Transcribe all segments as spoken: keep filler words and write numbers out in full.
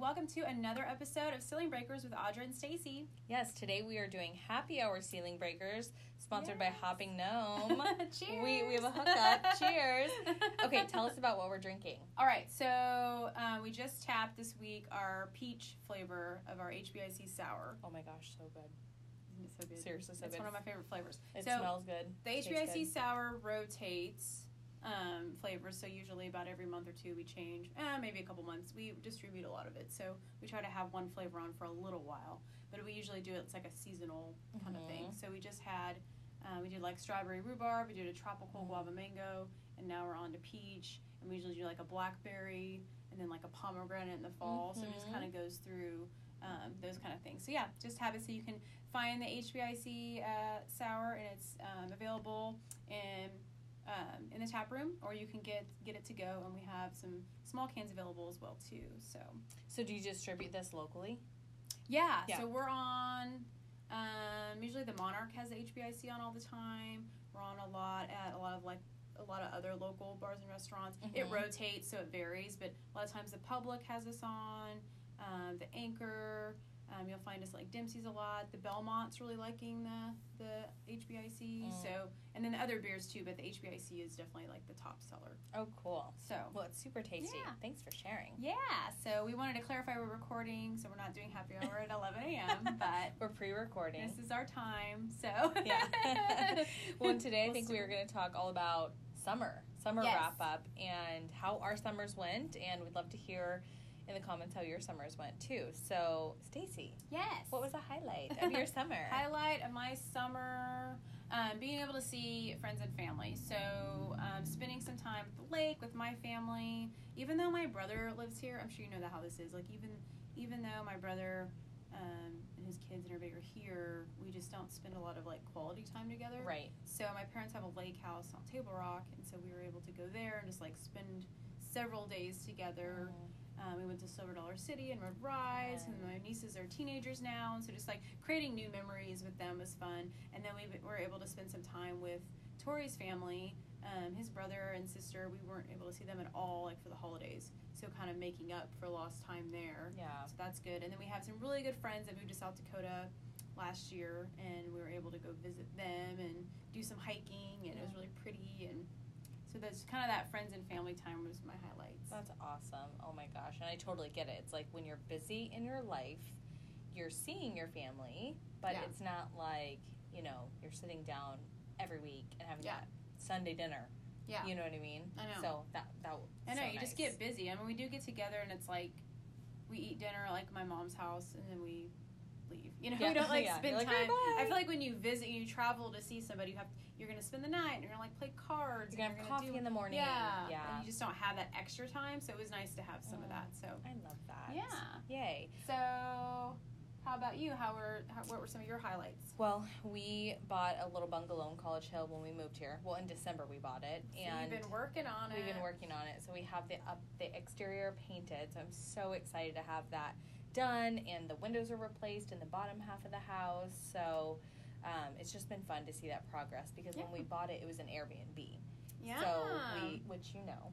welcome to another episode of Ceiling Breakers with Audra and Stacy. Yes, today we are doing Happy Hour Ceiling Breakers, sponsored yes. by Hopping Gnome. Cheers! We, we have a hookup. Cheers! Okay, tell us about what we're drinking. All right, so uh, we just tapped this week our peach flavor of our H B I C Sour. Oh my gosh, so good. It's so good. Seriously, so it's good. It's one of my favorite flavors. It so smells good. The H B I C good. Sour rotates... Um, flavors, so usually about every month or two we change, eh, maybe a couple months. We distribute a lot of it, so we try to have one flavor on for a little while, but we usually do it, it's like a seasonal kind mm-hmm. of thing. So we just had, uh, we did like strawberry rhubarb, we did a tropical mm-hmm. guava mango, and now we're on to peach, and we usually do like a blackberry, and then like a pomegranate in the fall, mm-hmm. so it just kind of goes through um, those kind of things. So yeah, just have it so you can find the H B I C uh, sour, and it's um, available in Um, in the tap room, or you can get get it to go, and we have some small cans available as well too. So, so do you distribute this locally? Yeah. yeah. So we're on. Um, usually the Monarch has the H B I C on all the time. We're on a lot at a lot of like a lot of other local bars and restaurants. Mm-hmm. It rotates, so it varies, but a lot of times the Public has us on. Um, the Anchor. Um, you'll find us like Dempsey's a lot. The Belmont's really liking the the H B I C. Mm. So, and then the other beers too, but the H B I C is definitely like the top seller. Oh, cool. So, well, it's super tasty. Yeah. Thanks for sharing. Yeah. So we wanted to clarify we're recording, so we're not doing happy hour at eleven a.m. But we're pre-recording. This is our time. So yeah. Well, and today I think we were going to talk all about summer, summer yes. wrap up, and how our summers went, and we'd love to hear in the comments how your summers went too. So, Stacy, yes, what was the highlight of your summer? Highlight of my summer, um, being able to see friends and family. So, um, spending some time at the lake with my family. Even though my brother lives here, I'm sure you know that how this is. Like even, even though my brother um, and his kids and everybody are here, we just don't spend a lot of like quality time together. Right. So my parents have a lake house on Table Rock, and so we were able to go there and just like spend several days together. Mm. Um, we went to Silver Dollar City and Red Rise, and my nieces are teenagers now, and so just like creating new memories with them was fun. And then we were able to spend some time with Tori's family, um, his brother and sister. We weren't able to see them at all, like for the holidays, so kind of making up for lost time there. Yeah. So that's good. And then we have some really good friends that moved to South Dakota last year, and we were able to go visit them and do some hiking, and yeah. it was really pretty. And so that's kind of that friends and family time was my highlights. That's awesome. Oh my gosh. And I totally get it. It's like when you're busy in your life, you're seeing your family, but yeah. it's not like, you know, you're sitting down every week and having yeah. that Sunday dinner. Yeah. You know what I mean? I know. So that, that was I know. So you nice. Just get busy. I mean, we do get together, and it's like we eat dinner at like my mom's house, and then we leave. You know, yeah. we don't like yeah. spend like, time. Hey, I feel like when you visit, you travel to see somebody, you have to, you're gonna spend the night, and you're gonna like play cards. You're gonna have coffee do, in the morning. Yeah, yeah. And you just don't have that extra time, so it was nice to have some mm. of that. So I love that. Yeah. Yay. So, how about you? How were how, what were some of your highlights? Well, we bought a little bungalow in College Hill when we moved here. Well, in December we bought it, so and we've been working on it. We've been working on it, so we have the up the exterior painted. So I'm so excited to have that done, and the windows are replaced in the bottom half of the house, so um, it's just been fun to see that progress, because yeah. when we bought it, it was an Airbnb, yeah. so we, which you know,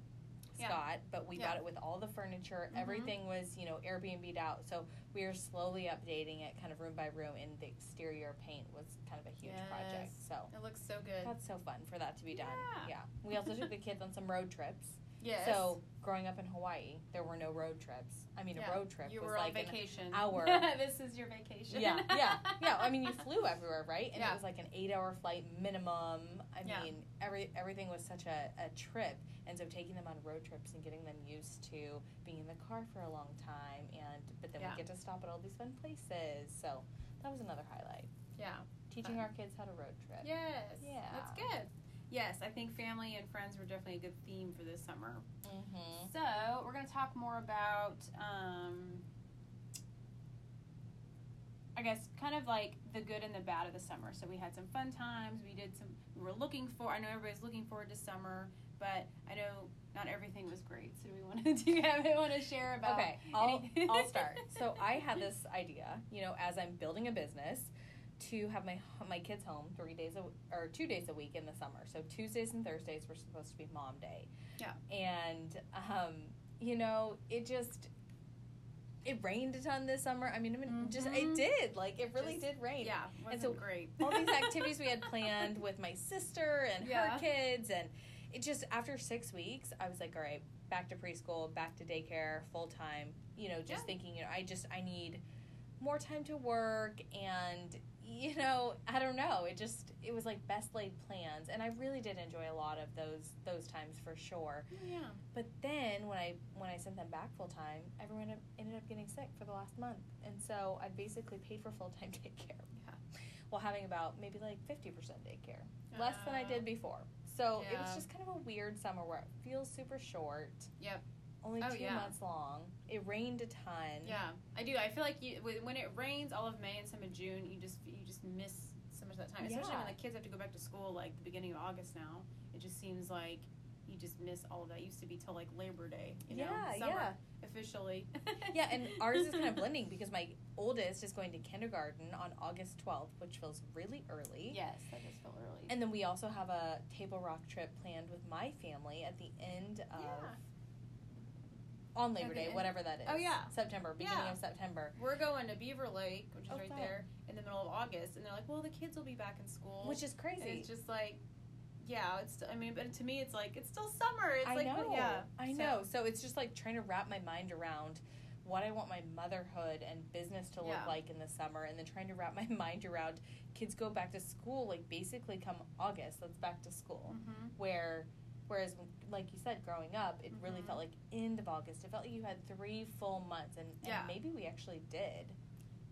Scott, yeah. but we yeah. got it with all the furniture, mm-hmm. everything was, you know, Airbnb'd out, so we were slowly updating it kind of room by room, and the exterior paint was kind of a huge yes. project, so. It looks so good. That's so fun for that to be done, yeah. yeah. We also took the kids on some road trips. Yes. So, growing up in Hawaii, there were no road trips. I mean, yeah. a road trip you was were like on vacation. An hour. This is your vacation. Yeah, yeah, yeah. I mean, you flew everywhere, right? And yeah. it was like an eight-hour flight minimum. I yeah. mean, every everything was such a, a trip. And so, taking them on road trips and getting them used to being in the car for a long time, and but then yeah. we get to stop at all these fun places. So, that was another highlight. Yeah. Teaching fun. Our kids how to road trip. Yes. Yeah. That's good. Yes, I think family and friends were definitely a good theme for this summer. Mm-hmm. So, we're going to talk more about, um, I guess, kind of like the good and the bad of the summer. So, we had some fun times. We did some, we were looking for, I know everybody's looking forward to summer, but I know not everything was great. So, do we want to, do you have, want to share about? Okay, I'll, I'll start. So, I had this idea, you know, as I'm building a business, to have my my kids home three days a, or two days a week in the summer. So Tuesdays and Thursdays were supposed to be mom day. Yeah. And um, you know, it just it rained a ton this summer. I mean, I mean mm-hmm. just it did. Like, it really just, did rain. Yeah, wasn't and so great. All these activities we had planned with my sister and yeah. her kids, and it just, after six weeks, I was like, all right, back to preschool, back to daycare, full time. You know, just yeah. thinking, you know, I just I need more time to work, and you know, I don't know. It just it was like best laid plans, and I really did enjoy a lot of those those times for sure. Yeah. But then when I when I sent them back full time, everyone ended up getting sick for the last month, and so I basically paid for full time daycare. Yeah. While having about maybe like fifty percent daycare, uh, less than I did before. So yeah. it was just kind of a weird summer where it feels super short. Yep. Only oh, two yeah. months long. It rained a ton. Yeah, I do. I feel like you, when it rains all of May and some of June, you just you just miss so much of that time. Yeah. Especially when the kids have to go back to school, like the beginning of August now. It just seems like you just miss all of that. It used to be till like Labor Day, you know? Yeah, summer, yeah. officially. Yeah, and ours is kind of blending because my oldest is going to kindergarten on August twelfth, which feels really early. Yes, that does feel early. And then we also have a Table Rock trip planned with my family at the end of... Yeah. On Labor Day, whatever that is. Oh, yeah. September, beginning yeah. of September. We're going to Beaver Lake, which is oh, right fun. There, in the middle of August. And they're like, well, the kids will be back in school. Which is crazy. And it's just like, yeah, it's, I mean, but to me, it's like, it's still summer. It's I like, know. Well, yeah. I so. know. So it's just like trying to wrap my mind around what I want my motherhood and business to look yeah. like in the summer, and then trying to wrap my mind around kids go back to school, like basically come August, that's back to school, mm-hmm. where... Whereas, like you said, growing up, it mm-hmm. really felt like end of August. It felt like you had three full months, and, and yeah. maybe we actually did.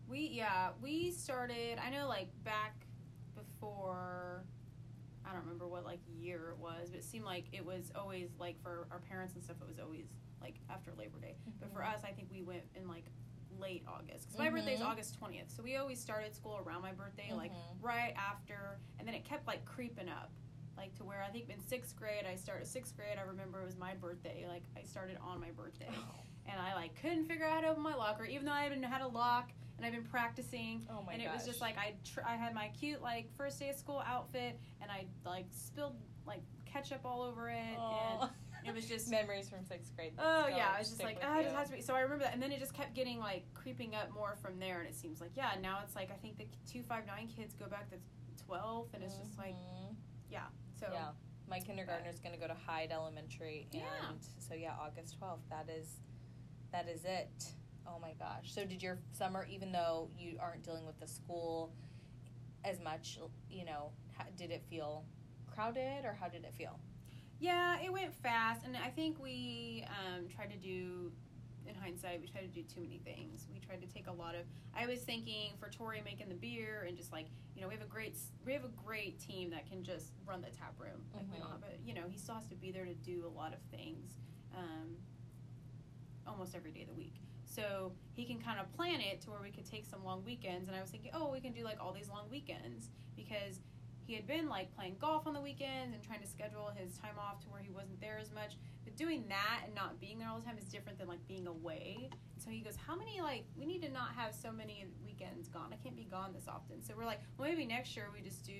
We, yeah, we started, I know, like, back before, I don't remember what, like, year it was, but it seemed like it was always, like, for our parents and stuff, it was always, like, after Labor Day. Mm-hmm. But for us, I think we went in, like, late August, because my mm-hmm. birthday's August twentieth, so we always started school around my birthday, mm-hmm. like, right after, and then it kept, like, creeping up. Like, to where I think in sixth grade, I started, sixth grade, I remember it was my birthday. Like, I started on my birthday. Oh. And I, like, couldn't figure out how to open my locker, even though I hadn't had a lock, and I've been practicing. Oh, my And gosh. It was just, like, I tr- I had my cute, like, first day of school outfit, and I, like, spilled, like, ketchup all over it. Oh. And it was just... Memories from sixth grade. Oh, yeah. I was just like, oh, it just has to be... So I remember that. And then it just kept getting, like, creeping up more from there, and it seems like, yeah, now it's, like, I think the two five nine kids go back to twelfth, and it's mm-hmm. just, like... Yeah. So yeah, my kindergartner is going to go to Hyde Elementary, and yeah. so yeah, August twelfth. That is, that is it. Oh my gosh. So did your summer, even though you aren't dealing with the school as much, you know, how, did it feel crowded, or how did it feel? Yeah, it went fast, and I think we um, tried to do. In hindsight, we tried to do too many things. We tried to take a lot of. I was thinking for Tori making the beer and just like you know we have a great we have a great team that can just run the tap room. Like mm-hmm. we don't have a, you know he still has to be there to do a lot of things, um, almost every day of the week. So he can kind of plan it to where we could take some long weekends. And I was thinking, oh, we can do like all these long weekends because he had been like playing golf on the weekends and trying to schedule his time off to where he wasn't there as much. But doing that and not being there all the time is different than like being away. And so he goes, how many like we need to not have so many weekends gone. I can't be gone this often. So we're like, well, maybe next year we just do,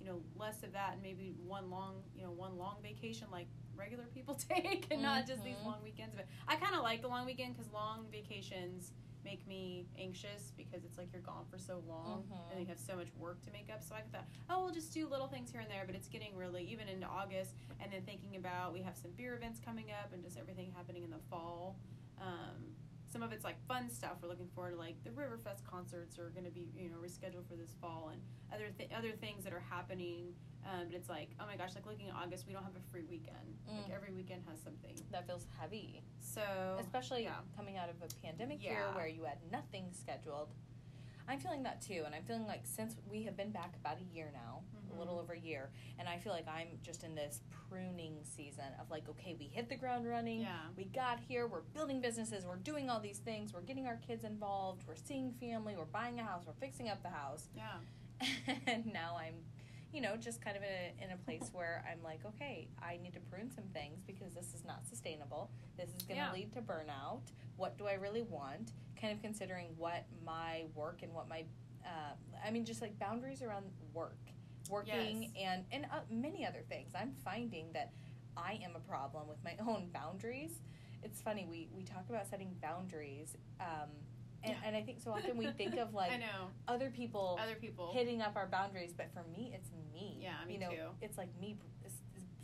you know, less of that and maybe one long, you know, one long vacation like regular people take and mm-hmm. not just these long weekends. But I kind of like the long weekend because long vacations make me anxious because it's like you're gone for so long mm-hmm. and you have so much work to make up. So I thought, oh, we'll just do little things here and there, but it's getting really, even into August, and then thinking about we have some beer events coming up and just everything happening in the fall. Um, some of it's like fun stuff. We're looking forward to like the Riverfest concerts are going to be, you know, rescheduled for this fall and other, th- other things that are happening. Um, but it's like, oh my gosh, like looking at August, we don't have a free weekend. Mm. Like every weekend has something. That feels heavy. So. Especially yeah. coming out of a pandemic yeah. year where you had nothing scheduled. I'm feeling that too. And I'm feeling like since we have been back about a year now, mm-hmm. a little over a year, and I feel like I'm just in this pruning season of like, okay, we hit the ground running. Yeah. We got here. We're building businesses. We're doing all these things. We're getting our kids involved. We're seeing family. We're buying a house. We're fixing up the house. Yeah. And now I'm... You know, just kind of in a, in a place where I'm like, okay, I need to prune some things because this is not sustainable. This is going to yeah. lead to burnout. What do I really want? Kind of considering what my work and what my, uh, I mean, just like boundaries around work, working yes. and, and uh, many other things. I'm finding that I am a problem with my own boundaries it's funny, we, we talk about setting boundaries, um, and, yeah. and I think so often we think of, like, I know. other people other people hitting up our boundaries, but for me, it's me. Yeah, me you know, too. It's like me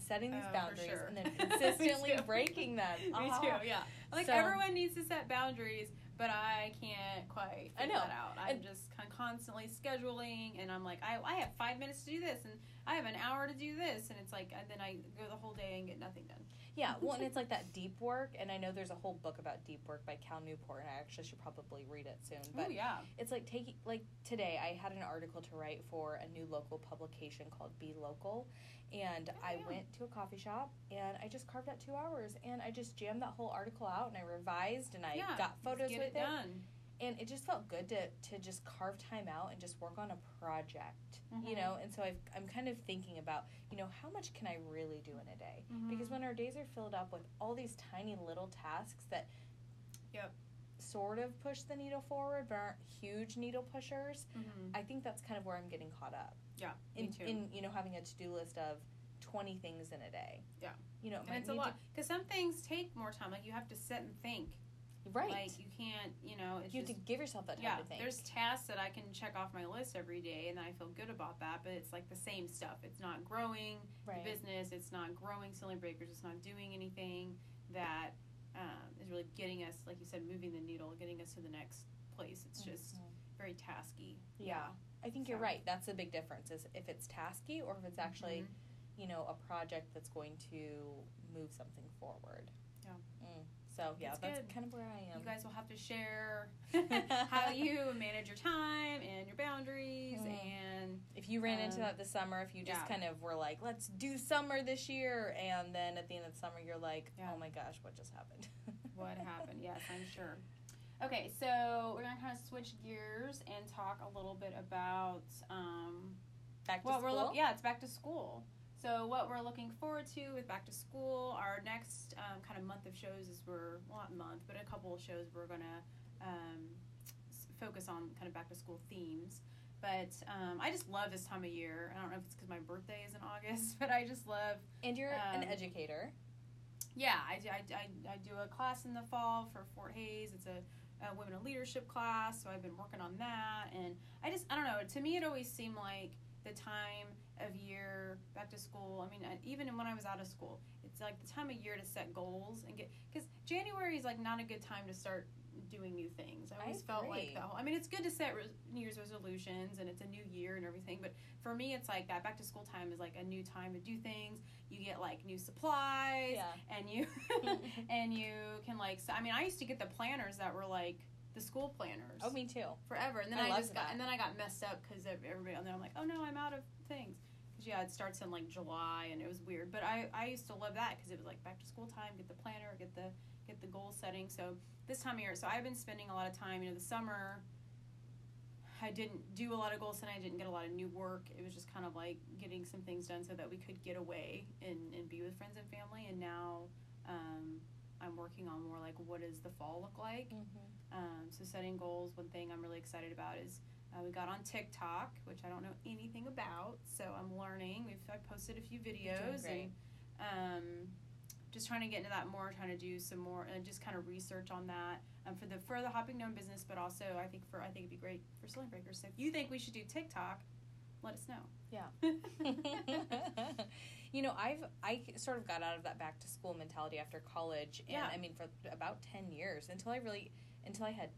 setting these oh, boundaries sure. and then consistently breaking them. Me uh-huh. too, yeah. Like, so, everyone needs to set boundaries, but I can't quite figure I know. that out. I'm and, just kind of constantly scheduling, and I'm like, I, I have five minutes to do this, and I have an hour to do this, and it's like, and then I go the whole day and get nothing done. Yeah, well, and it's like that deep work, and I know there's a whole book about deep work by Cal Newport, and I actually should probably read it soon. But Ooh, yeah. it's like taking, like today, I had an article to write for a new local publication called Be Local, and oh, I yeah. went to a coffee shop, and I just carved out two hours, and I just jammed that whole article out, and I revised, and I yeah, got photos with it. Done. And it just felt good to, to just carve time out and just work on a project, mm-hmm. you know? And so I've, I'm kind of thinking about, you know, how much can I really do in a day? Mm-hmm. Because when our days are filled up with all these tiny little tasks that yep. sort of push the needle forward but aren't huge needle pushers, mm-hmm. I think that's kind of where I'm getting caught up. Yeah, in, me too. In, you know, having a to-do list of twenty things in a day. Yeah. You know, it and it's a lot. Because some things take more time. Like, you have to sit and think. Right. Like, you can't, you know. It's you have just, to give yourself that time yeah, to think. There's tasks that I can check off my list every day, and I feel good about that, but it's, like, the same stuff. It's not growing right. the business. It's not growing Ceiling Breakers. It's not doing anything that um, is really getting us, like you said, moving the needle, getting us to the next place. It's just mm-hmm. very tasky. Yeah. yeah. I think so. You're right. That's the big difference is if it's tasky or if it's actually, mm-hmm. you know, a project that's going to move something forward. Yeah. Mm. So, yeah, it's that's good. Kind of where I am. You guys will have to share how you manage your time and your boundaries. Mm. And if you ran um, into that this summer, if you just yeah. kind of were like, let's do summer this year. And then at the end of the summer, you're like, yeah. oh, my gosh, what just happened? What happened? Yes, I'm sure. Okay, so we're going to kind of switch gears and talk a little bit about... Um, back to well, school? We're lo- yeah, it's back to school. So what we're looking forward to with back to school, our next um, kind of month of shows is we're, well not month, but a couple of shows we're going to um, focus on kind of back to school themes. But um, I just love this time of year. I don't know if it's because my birthday is in August, but I just love. And you're um, an educator. Yeah, I do, I, I, I do a class in the fall for Fort Hayes. It's a, a women in leadership class, so I've been working on that. And I just, I don't know, to me it always seemed like the time of year back to school. I mean, I, even when I was out of school, it's like the time of year to set goals and get, because January is like not a good time to start doing new things. I always I felt like that whole, I mean, it's good to set res, New Year's resolutions and it's a new year and everything, but for me, it's like that back to school time is like a new time to do things. You get like new supplies yeah. and you and you can like. So, I mean, I used to get the planners that were like. The school planners. Oh, me too. Forever, and then I, I just that. got and then I got messed up because everybody. And then I'm like, oh no, I'm out of things. Because yeah, it starts in like July, and it was weird. But I, I used to love that because it was like back to school time. Get the planner, get the get the goal setting. So this time of year, so I've been spending a lot of time. You know, the summer, I didn't do a lot of goal setting. I didn't get a lot of new work. It was just kind of like getting some things done so that we could get away and and be with friends and family. And now. Um, I'm working on more like what does the fall look like. Mm-hmm. Um, so setting goals. One thing I'm really excited about is uh, we got on TikTok, which I don't know anything about, so I'm learning. We've I posted a few videos and um, just trying to get into that more. Trying to do some more and just kind of research on that um, for the for the Hopping Gnome business, but also I think for I think it'd be great for Ceiling Breakers. So if you think we should do TikTok, let us know. Yeah. You know, I've I sort of got out of that back to school mentality after college, and yeah. I mean for about ten years until I really until I had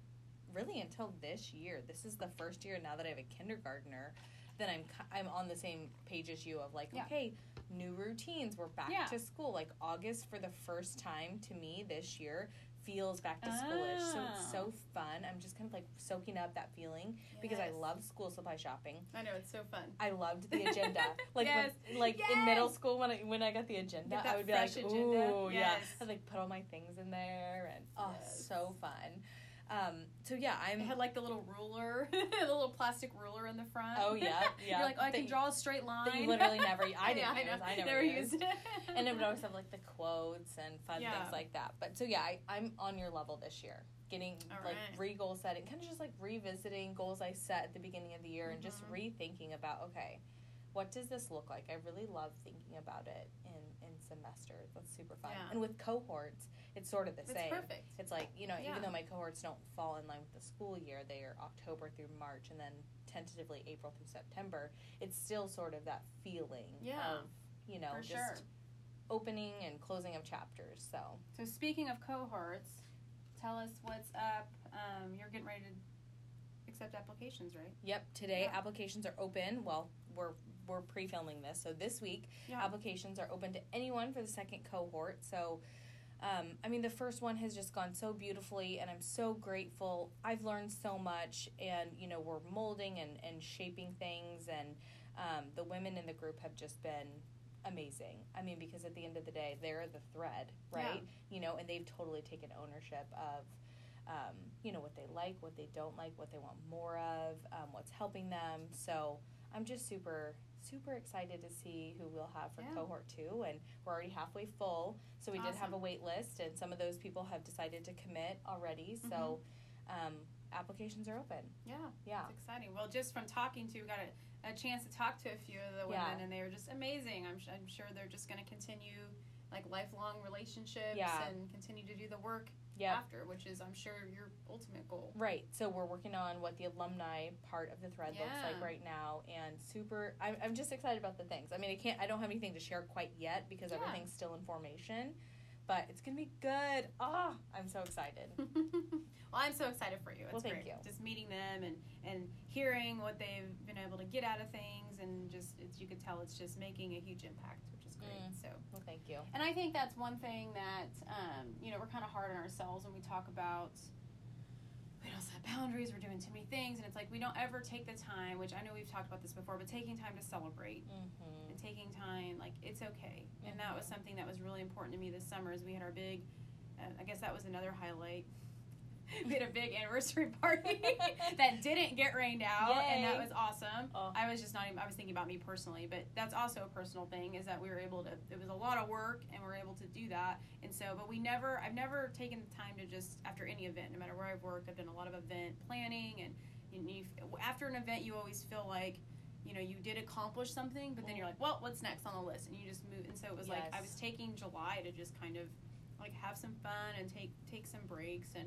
really until this year. This is the first year now that I have a kindergartner that I'm I'm on the same page as you of like, yeah. okay, new routines, we're back yeah. to school. Like August for the first time to me this year feels back to schoolish, ah. so it's so fun. I'm just kind of like soaking up that feeling yes. because I love school supply shopping. I know, it's so fun. I loved the agenda. Like yes. when, like yes. in middle school when I when I got the agenda, I would be like, ooh, yes. yeah. I'd like put all my things in there, and oh, yes. so fun. Um, so yeah, I'm. It had like the little ruler, the little plastic ruler in the front. Oh yeah, yeah. You're like, oh, I that can draw a straight line. That you literally never. I didn't yeah, use. I, I never, never used. used. And it would always have like the quotes and fun yeah. things like that. But so yeah, I, I'm on your level this year. Getting All like right. re-goal setting, kind of just like revisiting goals I set at the beginning of the year mm-hmm. and just rethinking about okay, what does this look like? I really love thinking about it and and semester. That's super fun. Yeah. And with cohorts, it's sort of the it's same. It's perfect. It's like, you know, yeah. even though my cohorts don't fall in line with the school year, they are October through March and then tentatively April through September, it's still sort of that feeling yeah. of, you know, For just sure. opening and closing of chapters. So, so speaking of cohorts, tell us what's up. Um, you're getting ready to accept applications, right? Yep. Today, yeah. applications are open. Well, we're we're pre-filming this, so this week yeah. applications are open to anyone for the second cohort. So, um, I mean, the first one has just gone so beautifully, and I'm so grateful. I've learned so much, and you know, we're molding and and shaping things, and um, the women in the group have just been amazing. I mean, because at the end of the day, they're the thread, right? Yeah. You know, and they've totally taken ownership of, um, you know, what they like, what they don't like, what they want more of, um, what's helping them. So I'm just super, super excited to see who we'll have for yeah. cohort two. And we're already halfway full. So we awesome. did have a wait list, and some of those people have decided to commit already. Mm-hmm. So um, applications are open. Yeah. Yeah. It's exciting. Well, just from talking to, we got a, a chance to talk to a few of the women, yeah. and they were just amazing. I'm, I'm sure they're just going to continue, like, lifelong relationships yeah. and continue to do the work yep. after, which is, I'm sure, your ultimate goal. Right. So we're working on what the alumni part of the thread yeah. looks like right now, and super, I'm, I'm just excited about the things. I mean, I can't, I don't have anything to share quite yet because yeah. everything's still in formation, but it's going to be good. Oh, I'm so excited. Well, I'm so excited for you. It's well, thank great. you. Just meeting them and, and hearing what they've been able to get out of things, and just, it's, you could tell it's just making a huge impact. Great. Mm. So, well, thank you. And I think that's one thing that, um, you know, we're kind of hard on ourselves when we talk about, we don't set boundaries, we're doing too many things, and it's like we don't ever take the time, which I know we've talked about this before, but taking time to celebrate mm-hmm. and taking time, like, it's okay. Mm-hmm. And that was something that was really important to me this summer, is we had our big, uh, I guess that was another highlight. We had a big anniversary party that didn't get rained out, Yay. and that was awesome. Oh. I was just not even, I was thinking about me personally, but that's also a personal thing, is that we were able to, it was a lot of work, and we were able to do that. And so, but we never, I've never taken the time to just, after any event, no matter where I've worked, I've done a lot of event planning, and you, you, after an event, you always feel like, you know, you did accomplish something, but then you're like, well, what's next on the list? And you just move. And so it was yes. like, I was taking July to just kind of, like, have some fun and take, take some breaks, and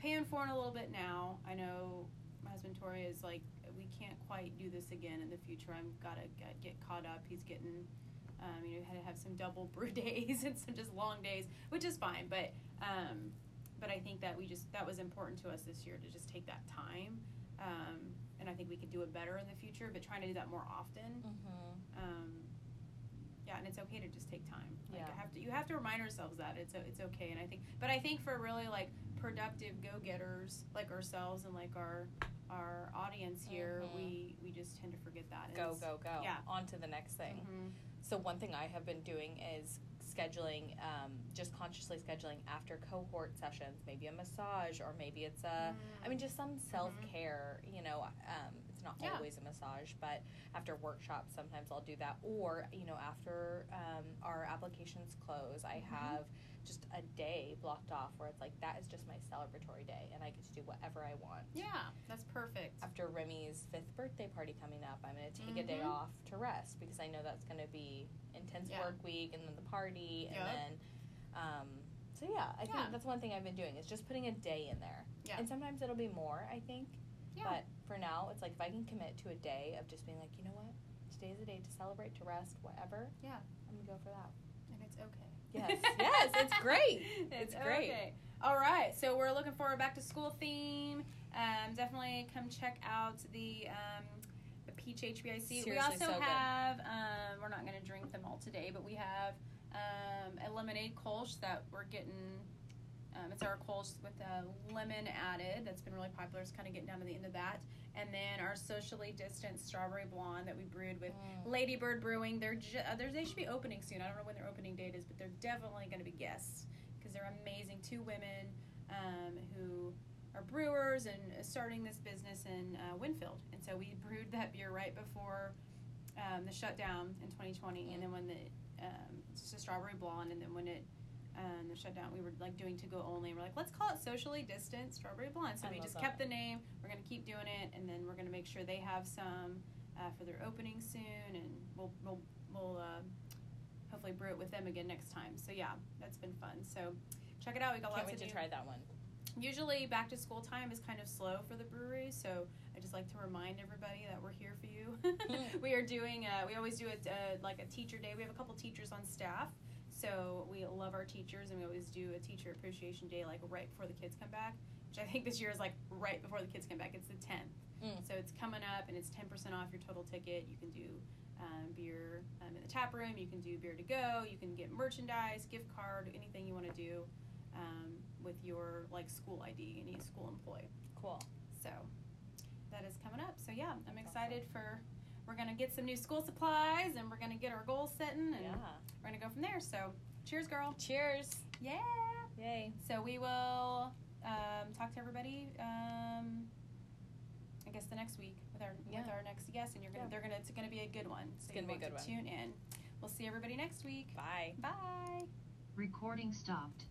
paying for it a little bit now. I know my husband Tori is like, we can't quite do this again in the future. I've got to get caught up. He's getting, um, you know, had to have some double brew days and some just long days, which is fine. But, um, but I think that we just, that was important to us this year, to just take that time. Um, and I think we could do it better in the future, but trying to do that more often. Mm-hmm. Um, yeah, and it's okay to just take time. Like, yeah. I have to, you have to remind ourselves that it's, it's okay. And I think, but I think for really, like, productive go-getters like ourselves and like our our audience here, mm-hmm. we we just tend to forget that. Go, go, go. Yeah. On to the next thing. Mm-hmm. So one thing I have been doing is scheduling, um, just consciously scheduling after cohort sessions, maybe a massage, or maybe it's a, mm-hmm. I mean, just some self-care, mm-hmm. you know, um, it's not yeah. always a massage, but after workshops, sometimes I'll do that. Or, you know, after um, our applications close, I mm-hmm. have just a day blocked off where it's like, that is just my celebratory day, and I get to do whatever I want. Yeah, that's perfect. After Remy's fifth birthday party coming up, I'm going to take mm-hmm. a day off to rest, because I know that's going to be intense yeah. work week, and then the party, and yep. then, um, so yeah, I yeah. think that's one thing I've been doing, is just putting a day in there. Yeah. And sometimes it'll be more, I think. Yeah. But for now, it's like, if I can commit to a day of just being like, you know what, today's a day to celebrate, to rest, whatever. Yeah. I'm going to go for that. And it's okay. Yes. Yes. It's great. It's, it's great. Okay. All right. So we're looking for a back to school theme. Um, definitely come check out the, um, the Peach H B I C. Seriously, we also so have, good. um, we're not going to drink them all today, but we have, um, a lemonade Kolsch that we're getting. Um, it's our Kolsch with a lemon added. That's been really popular. It's kind of getting down to the end of that. And then our socially distanced strawberry blonde that we brewed with mm. Ladybird Brewing. They're ju- uh, they're, they should be opening soon. I don't know when their opening date is, but they're definitely going to be guests, because they're amazing. Two women um, who are brewers and starting this business in uh, Winfield. And so we brewed that beer right before um, the shutdown in twenty twenty. Mm. And then when the um, it's a strawberry blonde, and then when it Um, the shutdown, we were like doing to go only, and we're like, let's call it socially distanced strawberry blonde. So I we just that. kept the name. We're going to keep doing it, and then we're going to make sure they have some uh, for their opening soon, and we'll we'll, we'll uh, hopefully brew it with them again next time. So yeah, that's been fun. So check it out. We got Can't lots wait of to new... try that one. Usually back to school time is kind of slow for the brewery, so I just like to remind everybody that we're here for you. We are doing, uh, we always do a, uh, like a teacher day. We have a couple teachers on staff, so we love our teachers, and we always do a teacher appreciation day like right before the kids come back, which I think this year is like right before the kids come back. It's the tenth. Mm. So it's coming up, and it's ten percent off your total ticket. You can do um, beer um, in the tap room. You can do beer to go. You can get merchandise, gift card, anything you want to do. Um, with your like school I D, any school employee. Cool. So that is coming up. So yeah, I'm excited awesome. for, we're going to get some new school supplies, and we're going to get our goals setting, and yeah. we're going to go from there. So cheers, girl. Cheers. Yeah. Yay. So we will um, talk to everybody um, I guess the next week with our yeah. with our next guest, and you're going to, yeah. they're going to, it's going to be a good one. So it's going to be a good one. Tune in. We'll see everybody next week. Bye. Bye. Recording stopped.